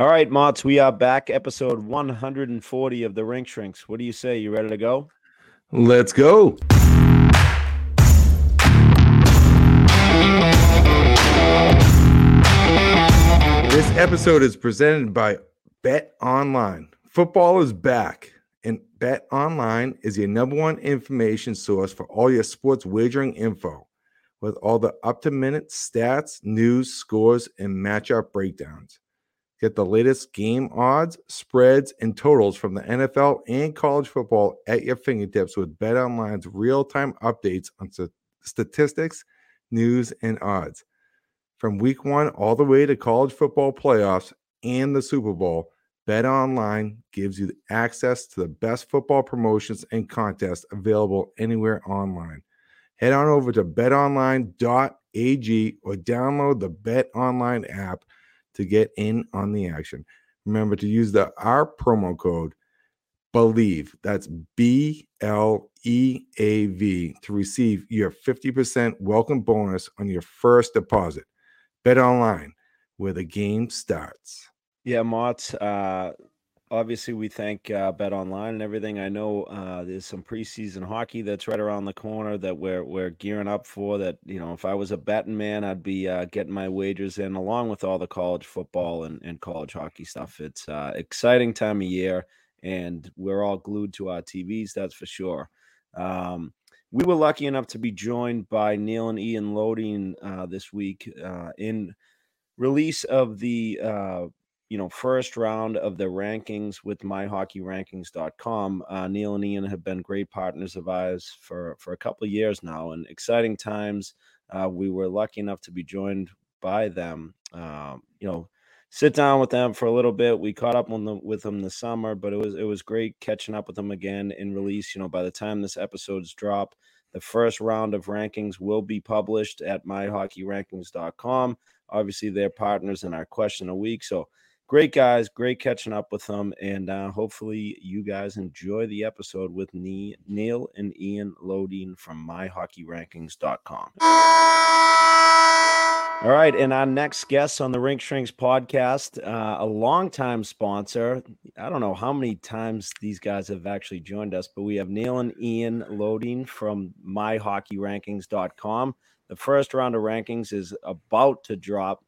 All right, Motts, we are back. Episode 140 of the RinkShrinks. What do you say? You ready to go? Let's go. This episode is presented by Bet Online. Football is back, and Bet Online is your number one information source for all your sports wagering info, with all the up-to-minute stats, news, scores, and matchup breakdowns. Get the latest game odds, spreads, and totals from the NFL and college football at your fingertips with BetOnline's real-time updates on statistics, news, and odds. From week one all the way to college football playoffs and the Super Bowl, BetOnline gives you access to the best football promotions and contests available anywhere online. Head on over to betonline.ag or download the BetOnline app to get in on the action. Remember to use our promo code BELIEVE, that's BLEAV, to receive your 50% welcome bonus on your first deposit. BetOnline, where the game starts. Yeah, Motts, obviously we thank BetOnline and everything. I know there's some preseason hockey that's right around the corner that we're gearing up for that. You know, if I was a betting man, I'd be getting my wagers in along with all the college football and college hockey stuff. It's exciting time of year, and we're all glued to our TVs, that's for sure. We were lucky enough to be joined by Neil and Ian Lodin this week in release of the first round of the rankings with MyHockeyRankings.com. Neil and Ian have been great partners of ours for a couple of years now, and exciting times. We were lucky enough to be joined by them, sit down with them for a little bit. We caught up with them this summer, but it was great catching up with them again in release. You know, by the time this episode's dropped, the first round of rankings will be published at MyHockeyRankings.com. Obviously, they're partners in our question a week, so great guys, great catching up with them, and hopefully you guys enjoy the episode with Neil and Ian Lodin from MyHockeyRankings.com. All right, and our next guest on the Rink Shrinks podcast, a longtime sponsor. I don't know how many times these guys have actually joined us, but we have Neil and Ian Lodin from MyHockeyRankings.com. The first round of rankings is about to drop.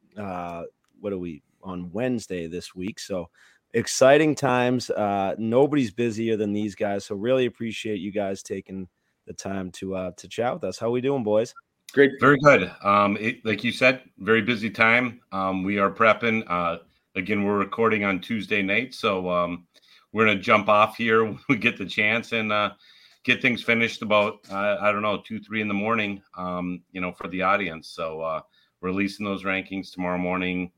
On Wednesday this week. So exciting times. Nobody's busier than these guys. So really appreciate you guys taking the time to chat with us. How we doing, boys? Great. Very good. Like you said, very busy time. We are prepping. Again, we're recording on Tuesday night. So we're going to jump off here when we get the chance and get things finished about, 2-3 in the morning, for the audience. So releasing those rankings tomorrow morning.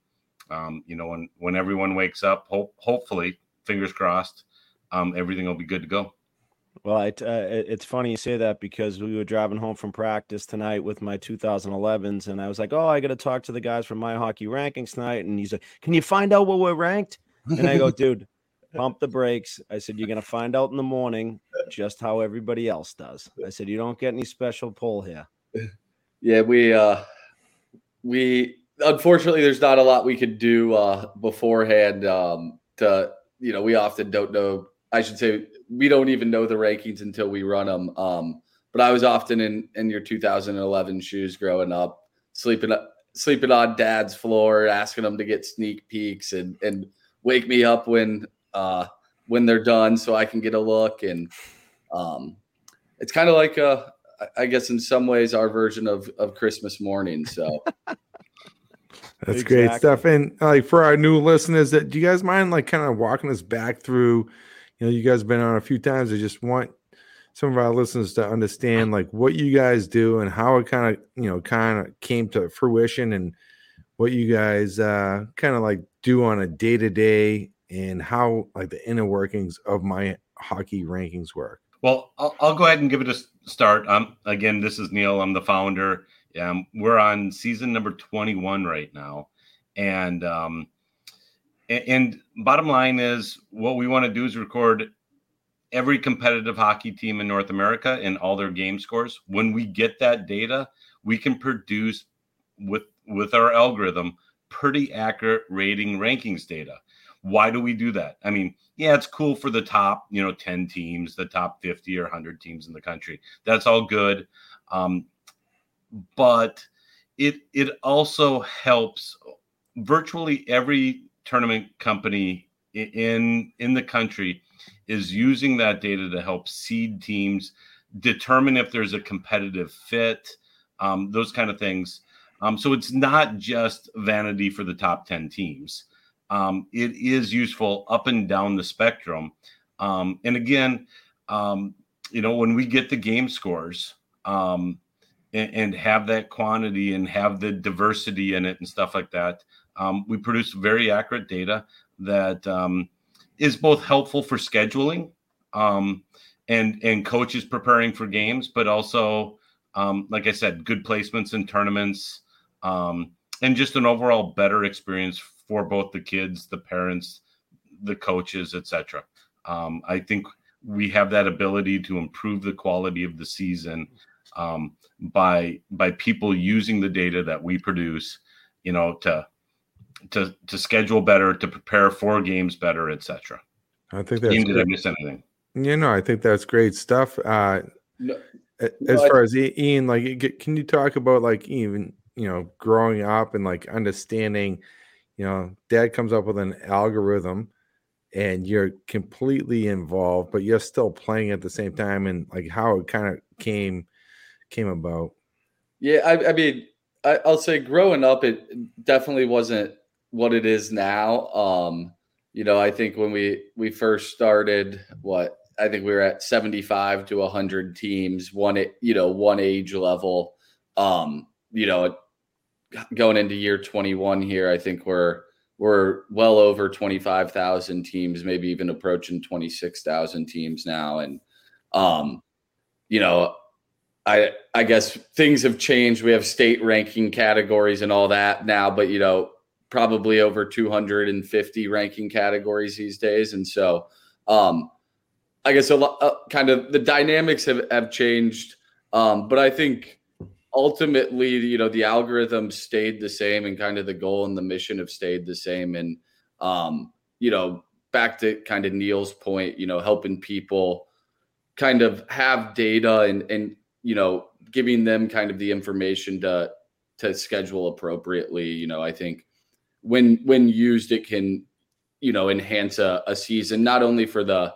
When everyone wakes up, hopefully, fingers crossed, everything will be good to go. Well, it's funny you say that because we were driving home from practice tonight with my 2011s, and I was like, oh, I got to talk to the guys from My Hockey Rankings tonight. And he's like, can you find out what we're ranked? And I go, dude, pump the brakes. I said, you're going to find out in the morning just how everybody else does. I said, you don't get any special pull here. Yeah, we unfortunately, there's not a lot we could do beforehand. We often don't know. I should say we don't even know the rankings until we run them. But I was often in your 2011 shoes growing up, sleeping on dad's floor, asking them to get sneak peeks and wake me up when they're done so I can get a look. And it's kind of like I guess in some ways our version of Christmas morning. So. That's exactly. Great stuff. And for our new listeners, that do you guys mind kind of walking us back through, you guys have been on a few times. I just want some of our listeners to understand what you guys do and how it kind of came to fruition and what you guys kind of like do on a day-to-day and how like the inner workings of My Hockey Rankings work. Well, I'll go ahead and give it a start. Again, this is Neil. I'm the founder. We're on season number 21 right now. And bottom line is what we want to do is record every competitive hockey team in North America and all their game scores. When we get that data, we can produce with our algorithm pretty accurate rating rankings data. Why do we do that? I mean, yeah, it's cool for the top, 10 teams, the top 50 or 100 teams in the country. That's all good. But it also helps virtually every tournament company in the country is using that data to help seed teams, determine if there's a competitive fit, those kind of things. So it's not just vanity for the top 10 teams. It is useful up and down the spectrum. And again, when we get the game scores and have that quantity and have the diversity in it and stuff like that, we produce very accurate data that is both helpful for scheduling and coaches preparing for games, but also, like I said, good placements in tournaments and just an overall better experience for both the kids, the parents, the coaches, etc. I think we have that ability to improve the quality of the season by people using the data that we produce, to schedule better, to prepare for games better, etc. I think that's. Did I miss anything? I think that's great stuff. As far as Ian, can you talk about even growing up and understanding? Dad comes up with an algorithm and you're completely involved, but you're still playing at the same time, and how it kind of came about. Yeah. I'll say growing up, it definitely wasn't what it is now. I think when we first started, I think we were at 75 to 100 teams, one age level, going into year 21 here, I think we're well over 25,000 teams, maybe even approaching 26,000 teams now. And, I guess things have changed. We have state ranking categories and all that now, but, probably over 250 ranking categories these days. And so I guess a lot, kind of the dynamics have changed. But I think ultimately, the algorithm stayed the same, and kind of the goal and the mission have stayed the same. And, back to kind of Neil's point, helping people kind of have data and giving them kind of the information to schedule appropriately. I think when used, it can, enhance a season, not only for the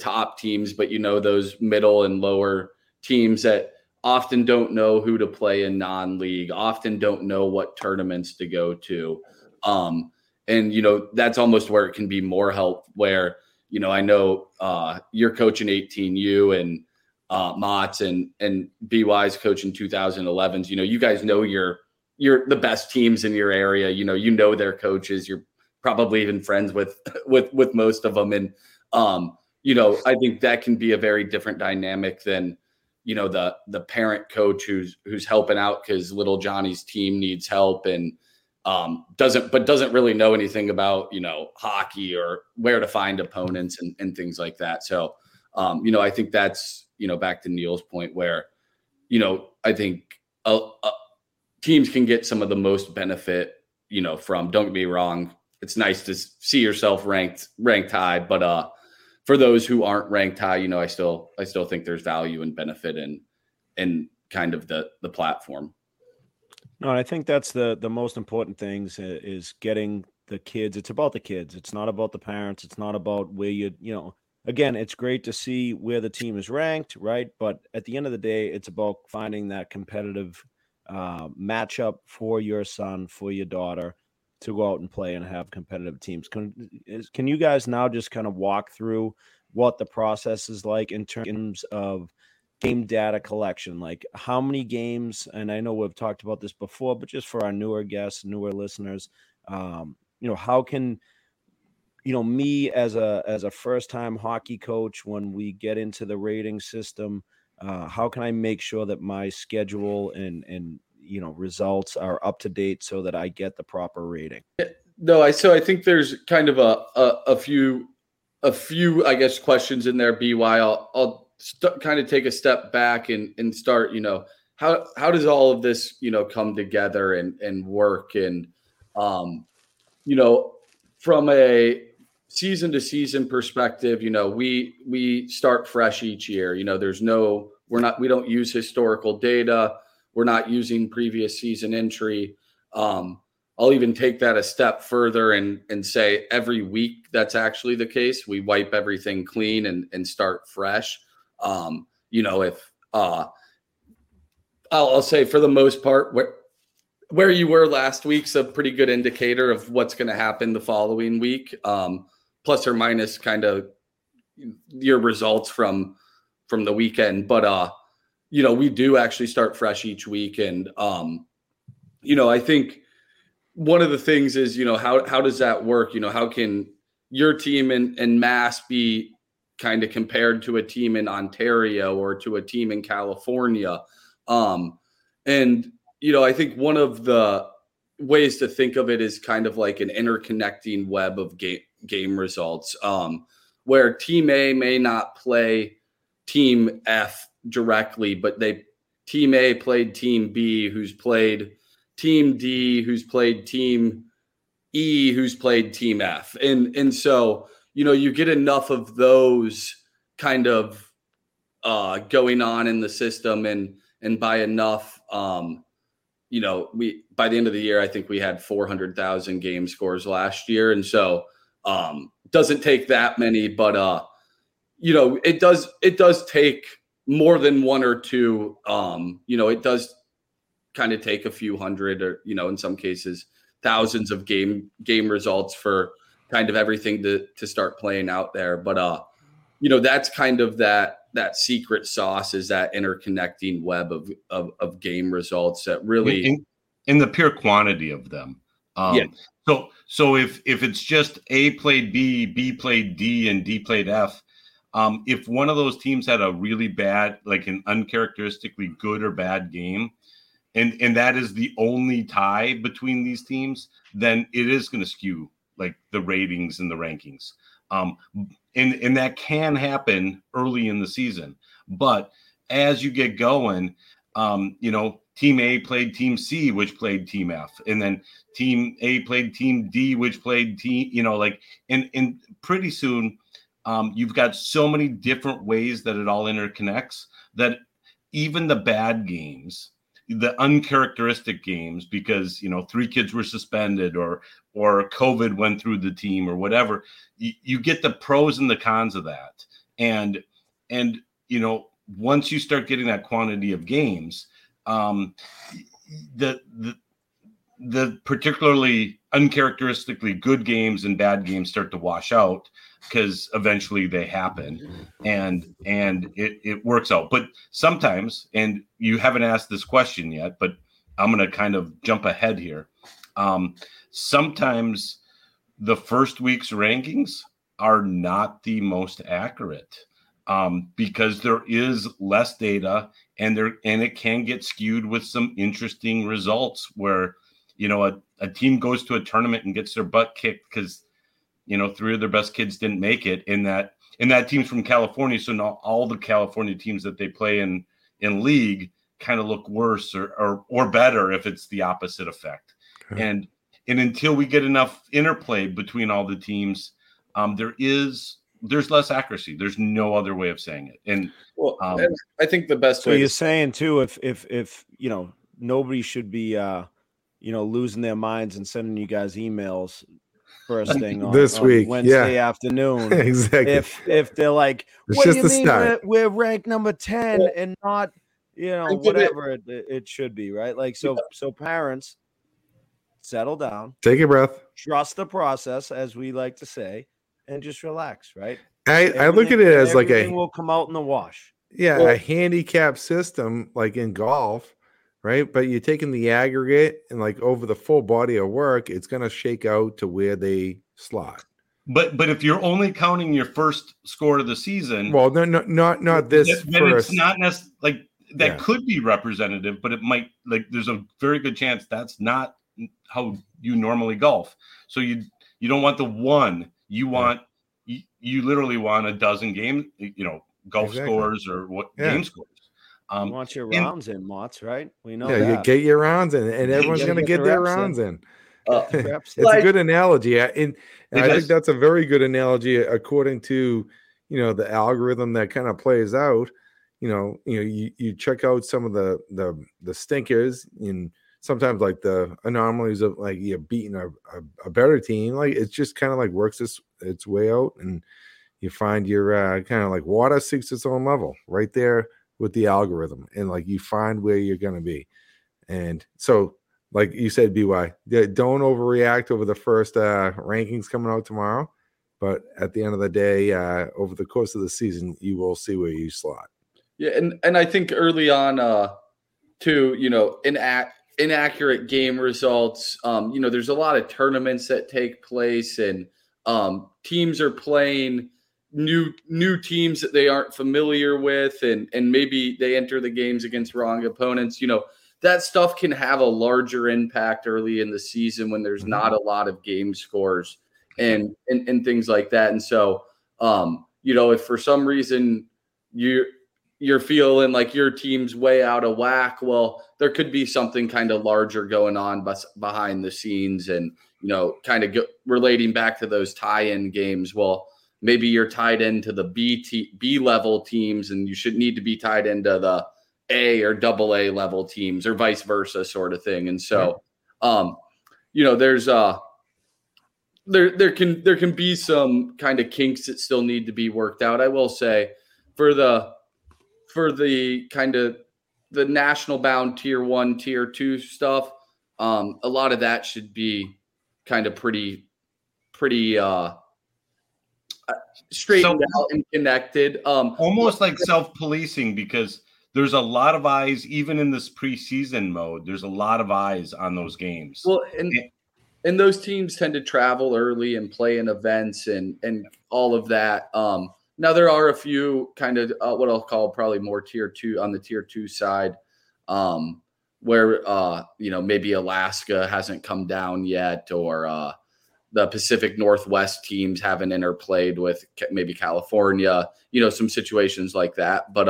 top teams, but, those middle and lower teams that often don't know who to play in non-league, often don't know what tournaments to go to. And, that's almost where it can be more help where, I know you're coaching 18U and Motts and BY's coaching 2011s. You guys know you're the best teams in your area. You know their coaches. You're probably even friends with most of them. And, I think that can be a very different dynamic than, the parent coach who's helping out because little Johnny's team needs help and doesn't really know anything about, hockey or where to find opponents and things like that. So, I think that's, back to Neil's point where, I think teams can get some of the most benefit, from, don't get me wrong. It's nice to see yourself ranked high, but, for those who aren't ranked high, I still think there's value and benefit in kind of the platform. No, I think that's the most important things is getting the kids. It's about the kids. It's not about the parents. It's not about where again, it's great to see where the team is ranked, right? But at the end of the day, it's about finding that competitive matchup for your son, for your daughter, to go out and play and have competitive teams. Can you guys now just kind of walk through what the process is like in terms of game data collection, like how many games, and I know we've talked about this before, but just for our newer guests, newer listeners, how can, me as a first-time hockey coach, when we get into the rating system, how can I make sure that my schedule and results are up to date so that I get the proper rating? No, I think there's kind of a few, I guess, questions in there, BY. I'll kind of take a step back and start, how does all of this, come together and work? And, from a season to season perspective, we start fresh each year. We don't use historical data. We're not using previous season entry. I'll even take that a step further and say every week that's actually the case. We wipe everything clean and start fresh. I'll say for the most part, where you were last week's a pretty good indicator of what's going to happen the following week, plus or minus kind of your results from the weekend. But, we do actually start fresh each week. And, I think one of the things is, how does that work? How can your team in Mass be kind of compared to a team in Ontario or to a team in California? I think one of the ways to think of it is kind of like an interconnecting web of game results, where team A may not play team F directly, but team A played team B, who's played team D, who's played team E, who's played team F. And so, you get enough of those kind of going on in the system and by enough, by the end of the year, I think we had 400,000 game scores last year. And so, doesn't take that many, but, it does take more than one or two. It does kind of take a few hundred or, in some cases, thousands of game results for kind of everything to start playing out there. But, that's kind of that secret sauce, is that interconnecting web of game results that really in the pure quantity of them. Yeah. So if it's just A played B, B played D, and D played F, if one of those teams had a really bad, like an uncharacteristically good or bad game, and that is the only tie between these teams, then it is going to skew like the ratings and the rankings. And that can happen early in the season. But as you get going, team A played team C, which played team F. And then team A played team D, which played team, and pretty soon you've got so many different ways that it all interconnects that even the bad games, the uncharacteristic games, because, three kids were suspended or COVID went through the team or whatever, you get the pros and the cons of that. And once you start getting that quantity of games, the particularly uncharacteristically good games and bad games start to wash out, because eventually they happen and it works out. But sometimes, and you haven't asked this question yet, but I'm going to kind of jump ahead here. Sometimes the first week's rankings are not the most accurate, because there is less data and it can get skewed with some interesting results where, a team goes to a tournament and gets their butt kicked because, three of their best kids didn't make it, and that team's from California. So now all the California teams that they play in league kind of look worse or better if it's the opposite effect. Okay. And until we get enough interplay between all the teams, there's less accuracy. There's no other way of saying it. And I think the best way you're saying too, if nobody should be, losing their minds and sending you guys emails first thing on Wednesday afternoon. Exactly. If they're like, what do you mean we're ranked number 10 and not, whatever it should be, right? Like, so parents, settle down. Take a breath. Trust the process, as we like to say, and just relax, right? I look at it as like everything will come out in the wash. Yeah, well, a handicap system like in golf, right? But you're taking the aggregate and like over the full body of work, it's going to shake out to where they slot. But if you're only counting your first score of the season, well, no, not this. Then first. It's not like that could be representative, but it might like there's a very good chance that's not how you normally golf. So you don't want the one. You want you literally want a dozen game, you know, golf scores or what game scores. You want your rounds in, Motts, right? We know. Yeah, you get your rounds in, and everyone's going to get their rounds in. It's a good analogy, and I think that's a very good analogy. According to the algorithm that kind of plays out, you check out some of the stinkers, and sometimes like the anomalies of like you're beating a better team. Like it's just kind of like works its way out, and you find your kind of like water seeks its own level right there with the algorithm, and like you find where you're going to be, and so. Like you said, BY, don't overreact over the first rankings coming out tomorrow. But at the end of the day, over the course of the season, you will see where you slot. Yeah, and I think early on, too, inaccurate game results. There's a lot of tournaments that take place, and teams are playing new teams that they aren't familiar with, and maybe they enter the games against wrong opponents. That stuff can have a larger impact early in the season when there's not a lot of game scores and things like that. And so, if for some reason you're feeling like your team's way out of whack, well, there could be something kind of larger going on behind the scenes and, kind of relating back to those tie-in games. Well, maybe you're tied into the B level teams and you should need to be tied into the A or AA level teams or vice versa sort of thing. And so, there's there can be some kind of kinks that still need to be worked out. I will say for the kind of the national bound tier 1, tier 2 stuff, a lot of that should be kind of pretty, straightened out and connected. Almost like self-policing because there's a lot of eyes, even in this preseason mode, there's a lot of eyes on those games. Well, and those teams tend to travel early and play in events and all of that. Now there are a few kind of what I'll call probably more tier 2 on the tier 2 side where, maybe Alaska hasn't come down yet or the Pacific Northwest teams haven't interplayed with maybe California, some situations like that. But,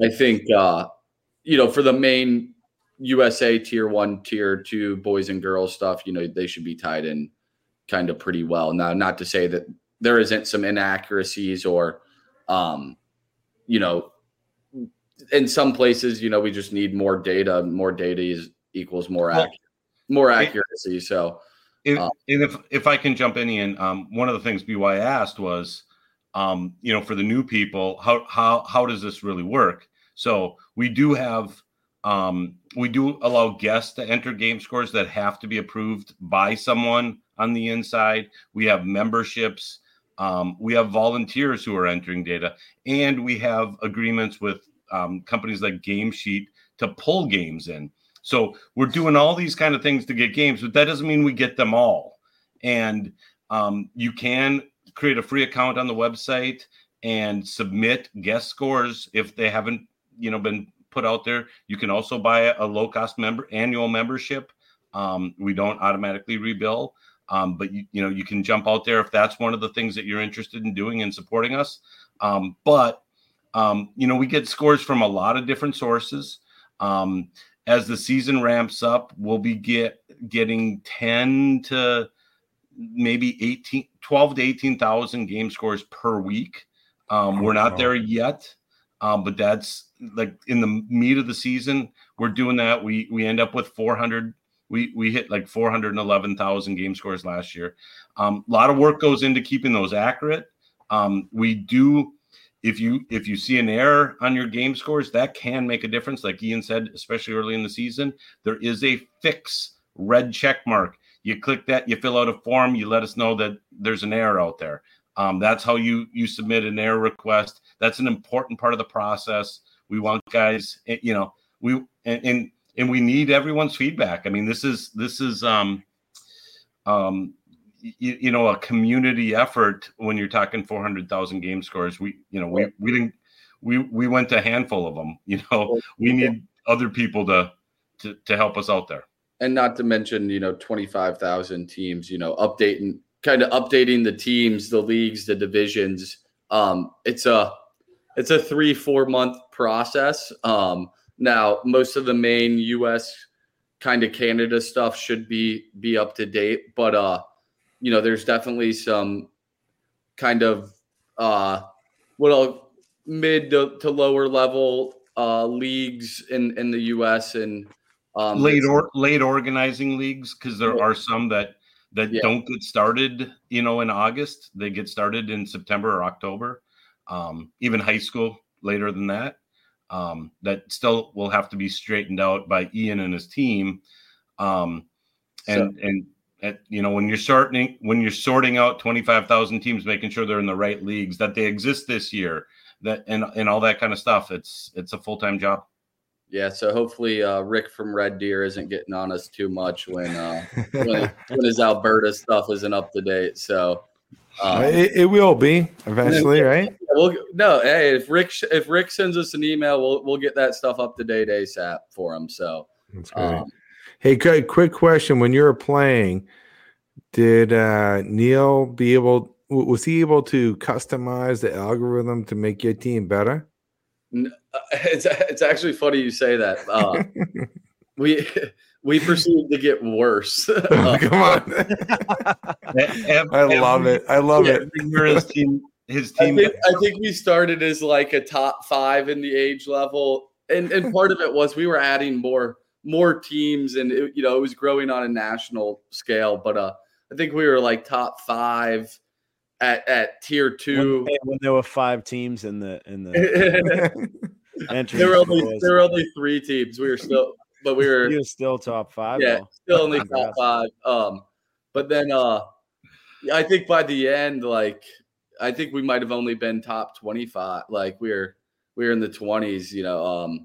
I think, for the main USA tier 1, tier 2 boys and girls stuff, they should be tied in kind of pretty well. Now, not to say that there isn't some inaccuracies or, in some places, we just need more data. More data equals more accuracy. So, if I can jump in, Ian, one of the things BY asked was, for the new people, how does this really work? So we do have, we do allow guests to enter game scores that have to be approved by someone on the inside. We have memberships. We have volunteers who are entering data, and we have agreements with companies like GameSheet to pull games in. So we're doing all these kind of things to get games, but that doesn't mean we get them all. And you can create a free account on the website and submit guest scores if they haven't, been put out there. You can also buy a low-cost annual membership. We don't automatically rebill, but you can jump out there if that's one of the things that you're interested in doing and supporting us. We get scores from a lot of different sources. As the season ramps up, we'll be getting 10 to maybe 12 to 18,000 game scores per week. We're not there yet, but that's like in the meat of the season. We're doing that. We end up with 400. We hit like 411,000 game scores last year. A lot of work goes into keeping those accurate. We do. If you see an error on your game scores, that can make a difference. Like Ian said, especially early in the season, there is a fix red check mark. You click that, you fill out a form, you let us know that there's an error out there. That's how you submit an error request. That's an important part of the process. We want guys, we need everyone's feedback. I mean, this is a community effort when you're talking 400,000 game scores. We went to a handful of them. We need other people to help us out there. And not to mention, 25,000 teams, updating the teams, the leagues, the divisions. It's a 3-4 month process. Now, most of the main U.S. kind of Canada stuff should be up to date, but there's definitely some kind of mid to lower level leagues in the U.S. and late organizing leagues, because there are some that don't get started, in August. They get started in September or October. Even high school later than that. That still will have to be straightened out by Ian and his team. When you're sorting out 25,000 teams, making sure they're in the right leagues, that they exist this year, and all that kind of stuff, it's a full-time job. Yeah. So hopefully Rick from Red Deer isn't getting on us too much when his Alberta stuff isn't up to date. So it will be eventually, right? Hey, if Rick sends us an email, we'll get that stuff up to date ASAP for him. So that's great. Hey, quick question: when you were playing, did Neil was he able to customize the algorithm to make your team better? No, it's actually funny you say that. We proceeded to get worse. Come on. I love it. His team. I think we started as like a top five in the age level. And part of it was we were adding more teams, and it was growing on a national scale. But I think we were like top five at tier 2. When there were 5 teams in the entry. There were only 3 teams. We were still – But he was still top five. Yeah, though. Still only top five. But then I think by the end, I think we might have only been top 25. Like we were in the 20s,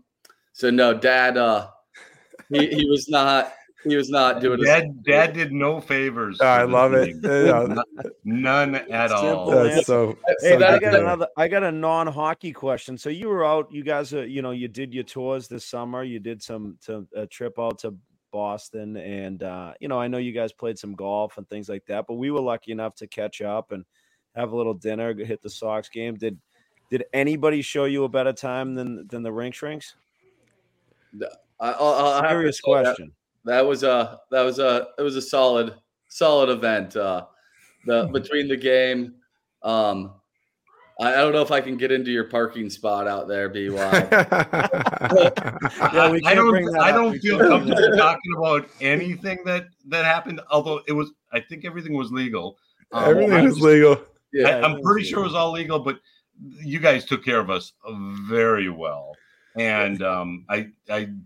So no, Dad. He was not doing it. Dad did no favors. I love it. None at all. I got a non-hockey question. So you were out. You guys are, you did your tours this summer. You did a trip out to Boston, and I know you guys played some golf and things like that. But we were lucky enough to catch up and have a little dinner. Hit the Sox game. Did anybody show you a better time than the RinkShrinks? Serious question. It was a solid event. Between the game, I don't know if I can get into your parking spot out there, BY. Yeah, I don't feel comfortable talking about anything that happened. Although I think everything was legal. Everything was legal. Yeah, I'm pretty sure it was all legal. But you guys took care of us very well. And I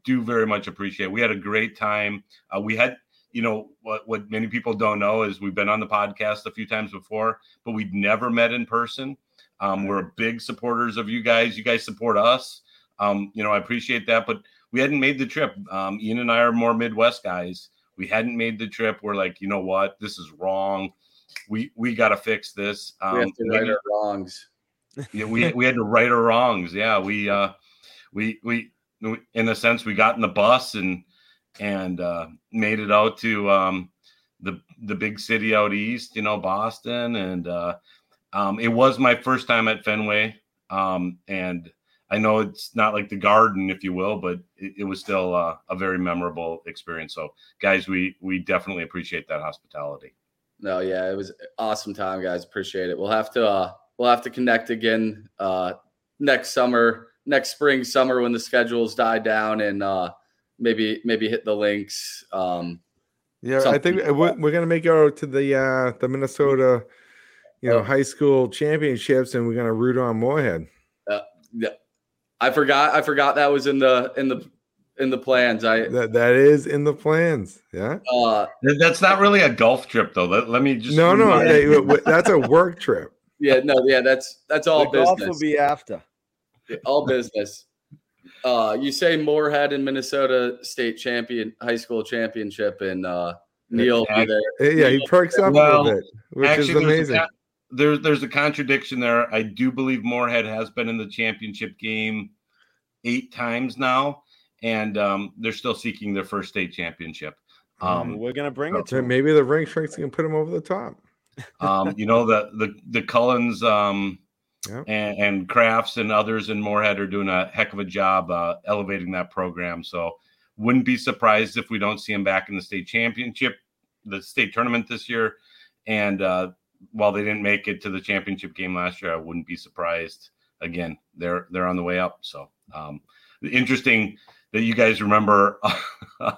do very much appreciate it. We had a great time. We had, what many people don't know is we've been on the podcast a few times before, but we'd never met in person. We're big supporters of you guys. You guys support us. I appreciate that. But we hadn't made the trip. Ian and I are more Midwest guys. We hadn't made the trip. We're like, you know what? This is wrong. We got to fix this. We have to right our wrongs. Yeah, we had to right our wrongs. Yeah, we in a sense we got in the bus and made it out to the big city out east, Boston, and it was my first time at Fenway, and I know it's not like the Garden, if you will, but it was still a very memorable experience. So guys, we definitely appreciate that hospitality. No, yeah, it was an awesome time, guys. Appreciate it. We'll have to connect again next spring, summer, when the schedules die down, and maybe hit the links. I think we're going to make it out to the Minnesota, high school championships, and we're going to root on Moorhead. Yeah, I forgot that was in the plans. That is in the plans. Yeah. That's not really a golf trip though. Let me just. No, that's a work trip. That's all the business. Golf will be after. All business. You say Moorhead and Minnesota State high school championship, and Neil will be there. Yeah, he perks up a little bit, which is amazing. There's a contradiction there. I do believe Moorhead has been in the championship game 8 times now, and they're still seeking their first state championship. We're going to bring it to him. Maybe the RinkShrinks can put him over the top. The Cullens and Crafts and others in Moorhead are doing a heck of a job elevating that program. So wouldn't be surprised if we don't see him back in the state championship, the state tournament this year. And while they didn't make it to the championship game last year, I wouldn't be surprised. Again, they're on the way up. So interesting that you guys remember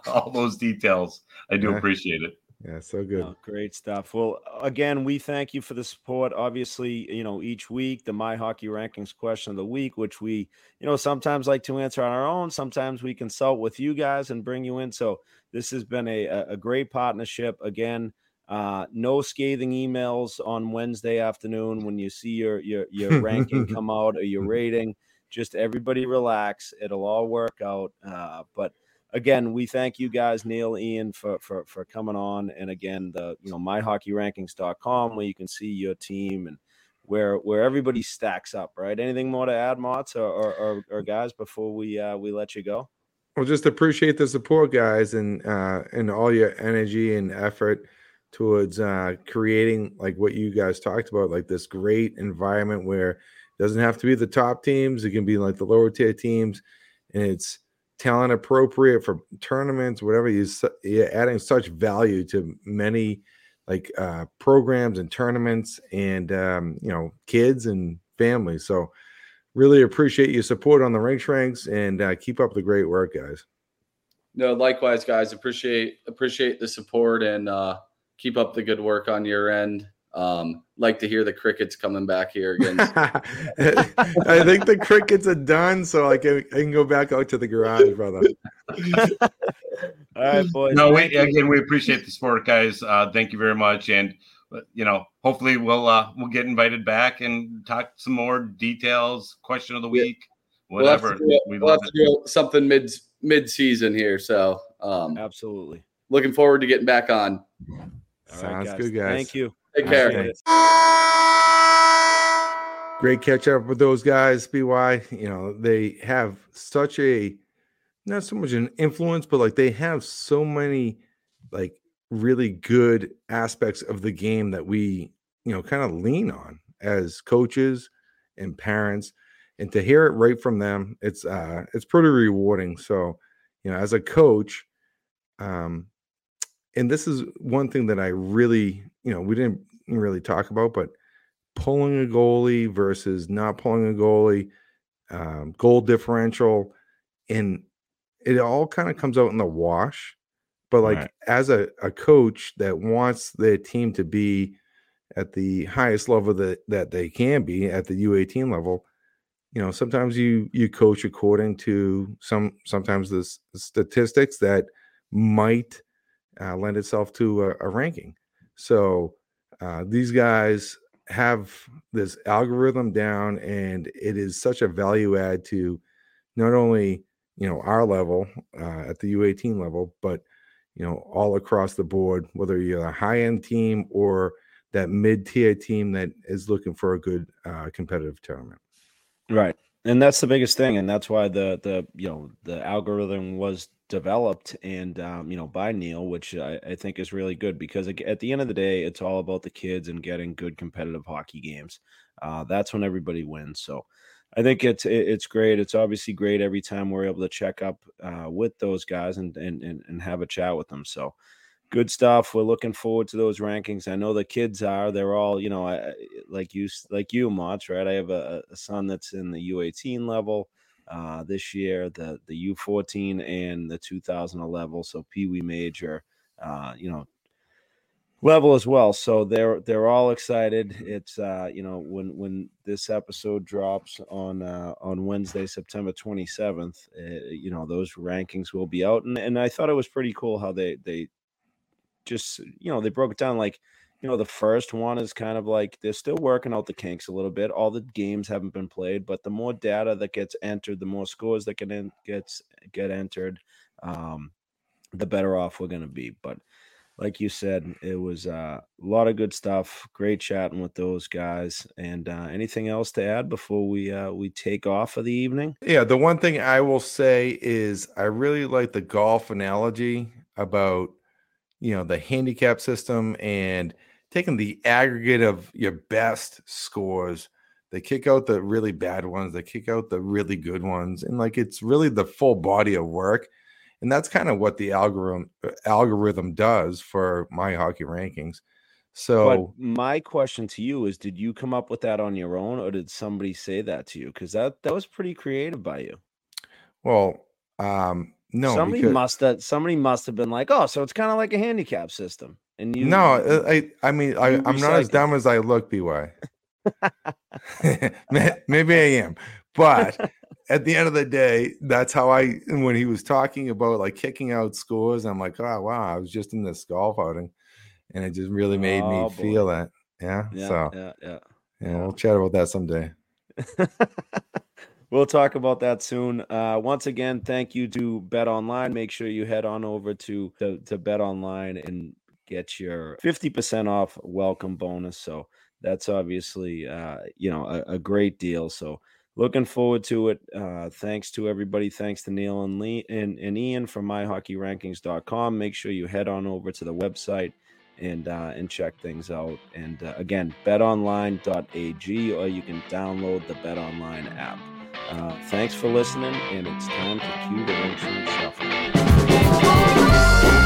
all those details. I do appreciate it. Yeah, so good. Oh, great stuff. Well, again, we thank you for the support. Obviously, each week, the My Hockey Rankings question of the week, which we, sometimes like to answer on our own. Sometimes we consult with you guys and bring you in. So this has been a great partnership. Again, no scathing emails on Wednesday afternoon when you see your ranking come out or your rating. Just everybody relax. It'll all work out. But again, we thank you guys, Neil, Ian, for coming on. And again, the myhockeyrankings.com, where you can see your team and where everybody stacks up, right? Anything more to add, Motts or guys, before we let you go? Well, just appreciate the support, guys, and all your energy and effort towards creating like what you guys talked about, like this great environment where it doesn't have to be the top teams, it can be like the lower tier teams, and it's talent appropriate for tournaments, whatever. You're adding such value to many programs and tournaments and kids and families. So really appreciate your support on the RinkShrinks, and keep up the great work, guys. No, likewise, guys. Appreciate the support, and keep up the good work on your end. Like to hear the crickets coming back here again. I think the crickets are done, so I can go back out to the garage, brother. All right, boys. No, we appreciate the support, guys. Thank you very much, and hopefully we'll get invited back and talk some more details. Question of the week, whatever. We'll have to do something mid season here, so absolutely. Looking forward to getting back on. Sounds good, guys. Thank you. Take care. Great catch up with those guys, BY. They have such not so much an influence, but they have so many really good aspects of the game that we, kind of lean on as coaches and parents, and to hear it right from them, it's pretty rewarding. So, as a coach, and this is one thing that I really, we didn't really talk about, but pulling a goalie versus not pulling a goalie, goal differential, and it all kind of comes out in the wash. But right. As a coach that wants their team to be at the highest level that they can be at the U18 level, sometimes you coach according to sometimes the statistics that might lend itself to a ranking. So these guys have this algorithm down, and it is such a value add to not only, our level at the U18 level, but, all across the board, whether you're a high-end team or that mid-tier team that is looking for a good competitive tournament. Right. And that's the biggest thing. And that's why the algorithm was developed and by Neil, which I think is really good, because at the end of the day, it's all about the kids and getting good competitive hockey games. That's when everybody wins. So I think it's great. It's obviously great every time we're able to check up with those guys and have a chat with them. So good stuff. We're looking forward to those rankings. I know the kids are. They're all, like you, Motts, right? I have a son that's in the U18 level this year, the U14 and the 2011, so Pee Wee major, level as well. So they're all excited. It's when this episode drops on Wednesday, September 27th, those rankings will be out, and I thought it was pretty cool how they just they broke it down. you know, the first one is kind of like they're still working out the kinks a little bit. All the games haven't been played, but the more data that gets entered, the more scores that get entered, the better off we're going to be. But like you said, it was a lot of good stuff. Great chatting with those guys. And anything else to add before we take off for the evening? Yeah, the one thing I will say is I really like the golf analogy about, you know, the handicap system and taking the aggregate of your best scores. They kick out the really bad ones. They kick out the really good ones. And, like, it's really the full body of work. And that's kind of what the algorithm does for My Hockey Rankings. So, but my question to you is, did you come up with that on your own, or did somebody say that to you? Because that was pretty creative by you. Well, no. Somebody must have been like, oh, so it's kind of like a handicap system. And you? No, I mean, I'm not as dumb as I look, BY. Maybe I am, but. At the end of the day, that's how when he was talking about like kicking out scores, I'm like, oh, wow, I was just in this golf outing, and it just really made me feel that. Yeah. Yeah. We'll chat about that someday. We'll talk about that soon. Once again, thank you to Bet Online. Make sure you head on over to Bet Online and get your 50% off welcome bonus. So that's obviously, a great deal. So, looking forward to it. Thanks to everybody. Thanks to Neil and Lee and Ian from MyHockeyRankings.com. Make sure you head on over to the website and check things out. And again, BetOnline.ag, or you can download the BetOnline app. Thanks for listening, and it's time to cue the Rinks Shrinks Shuffle.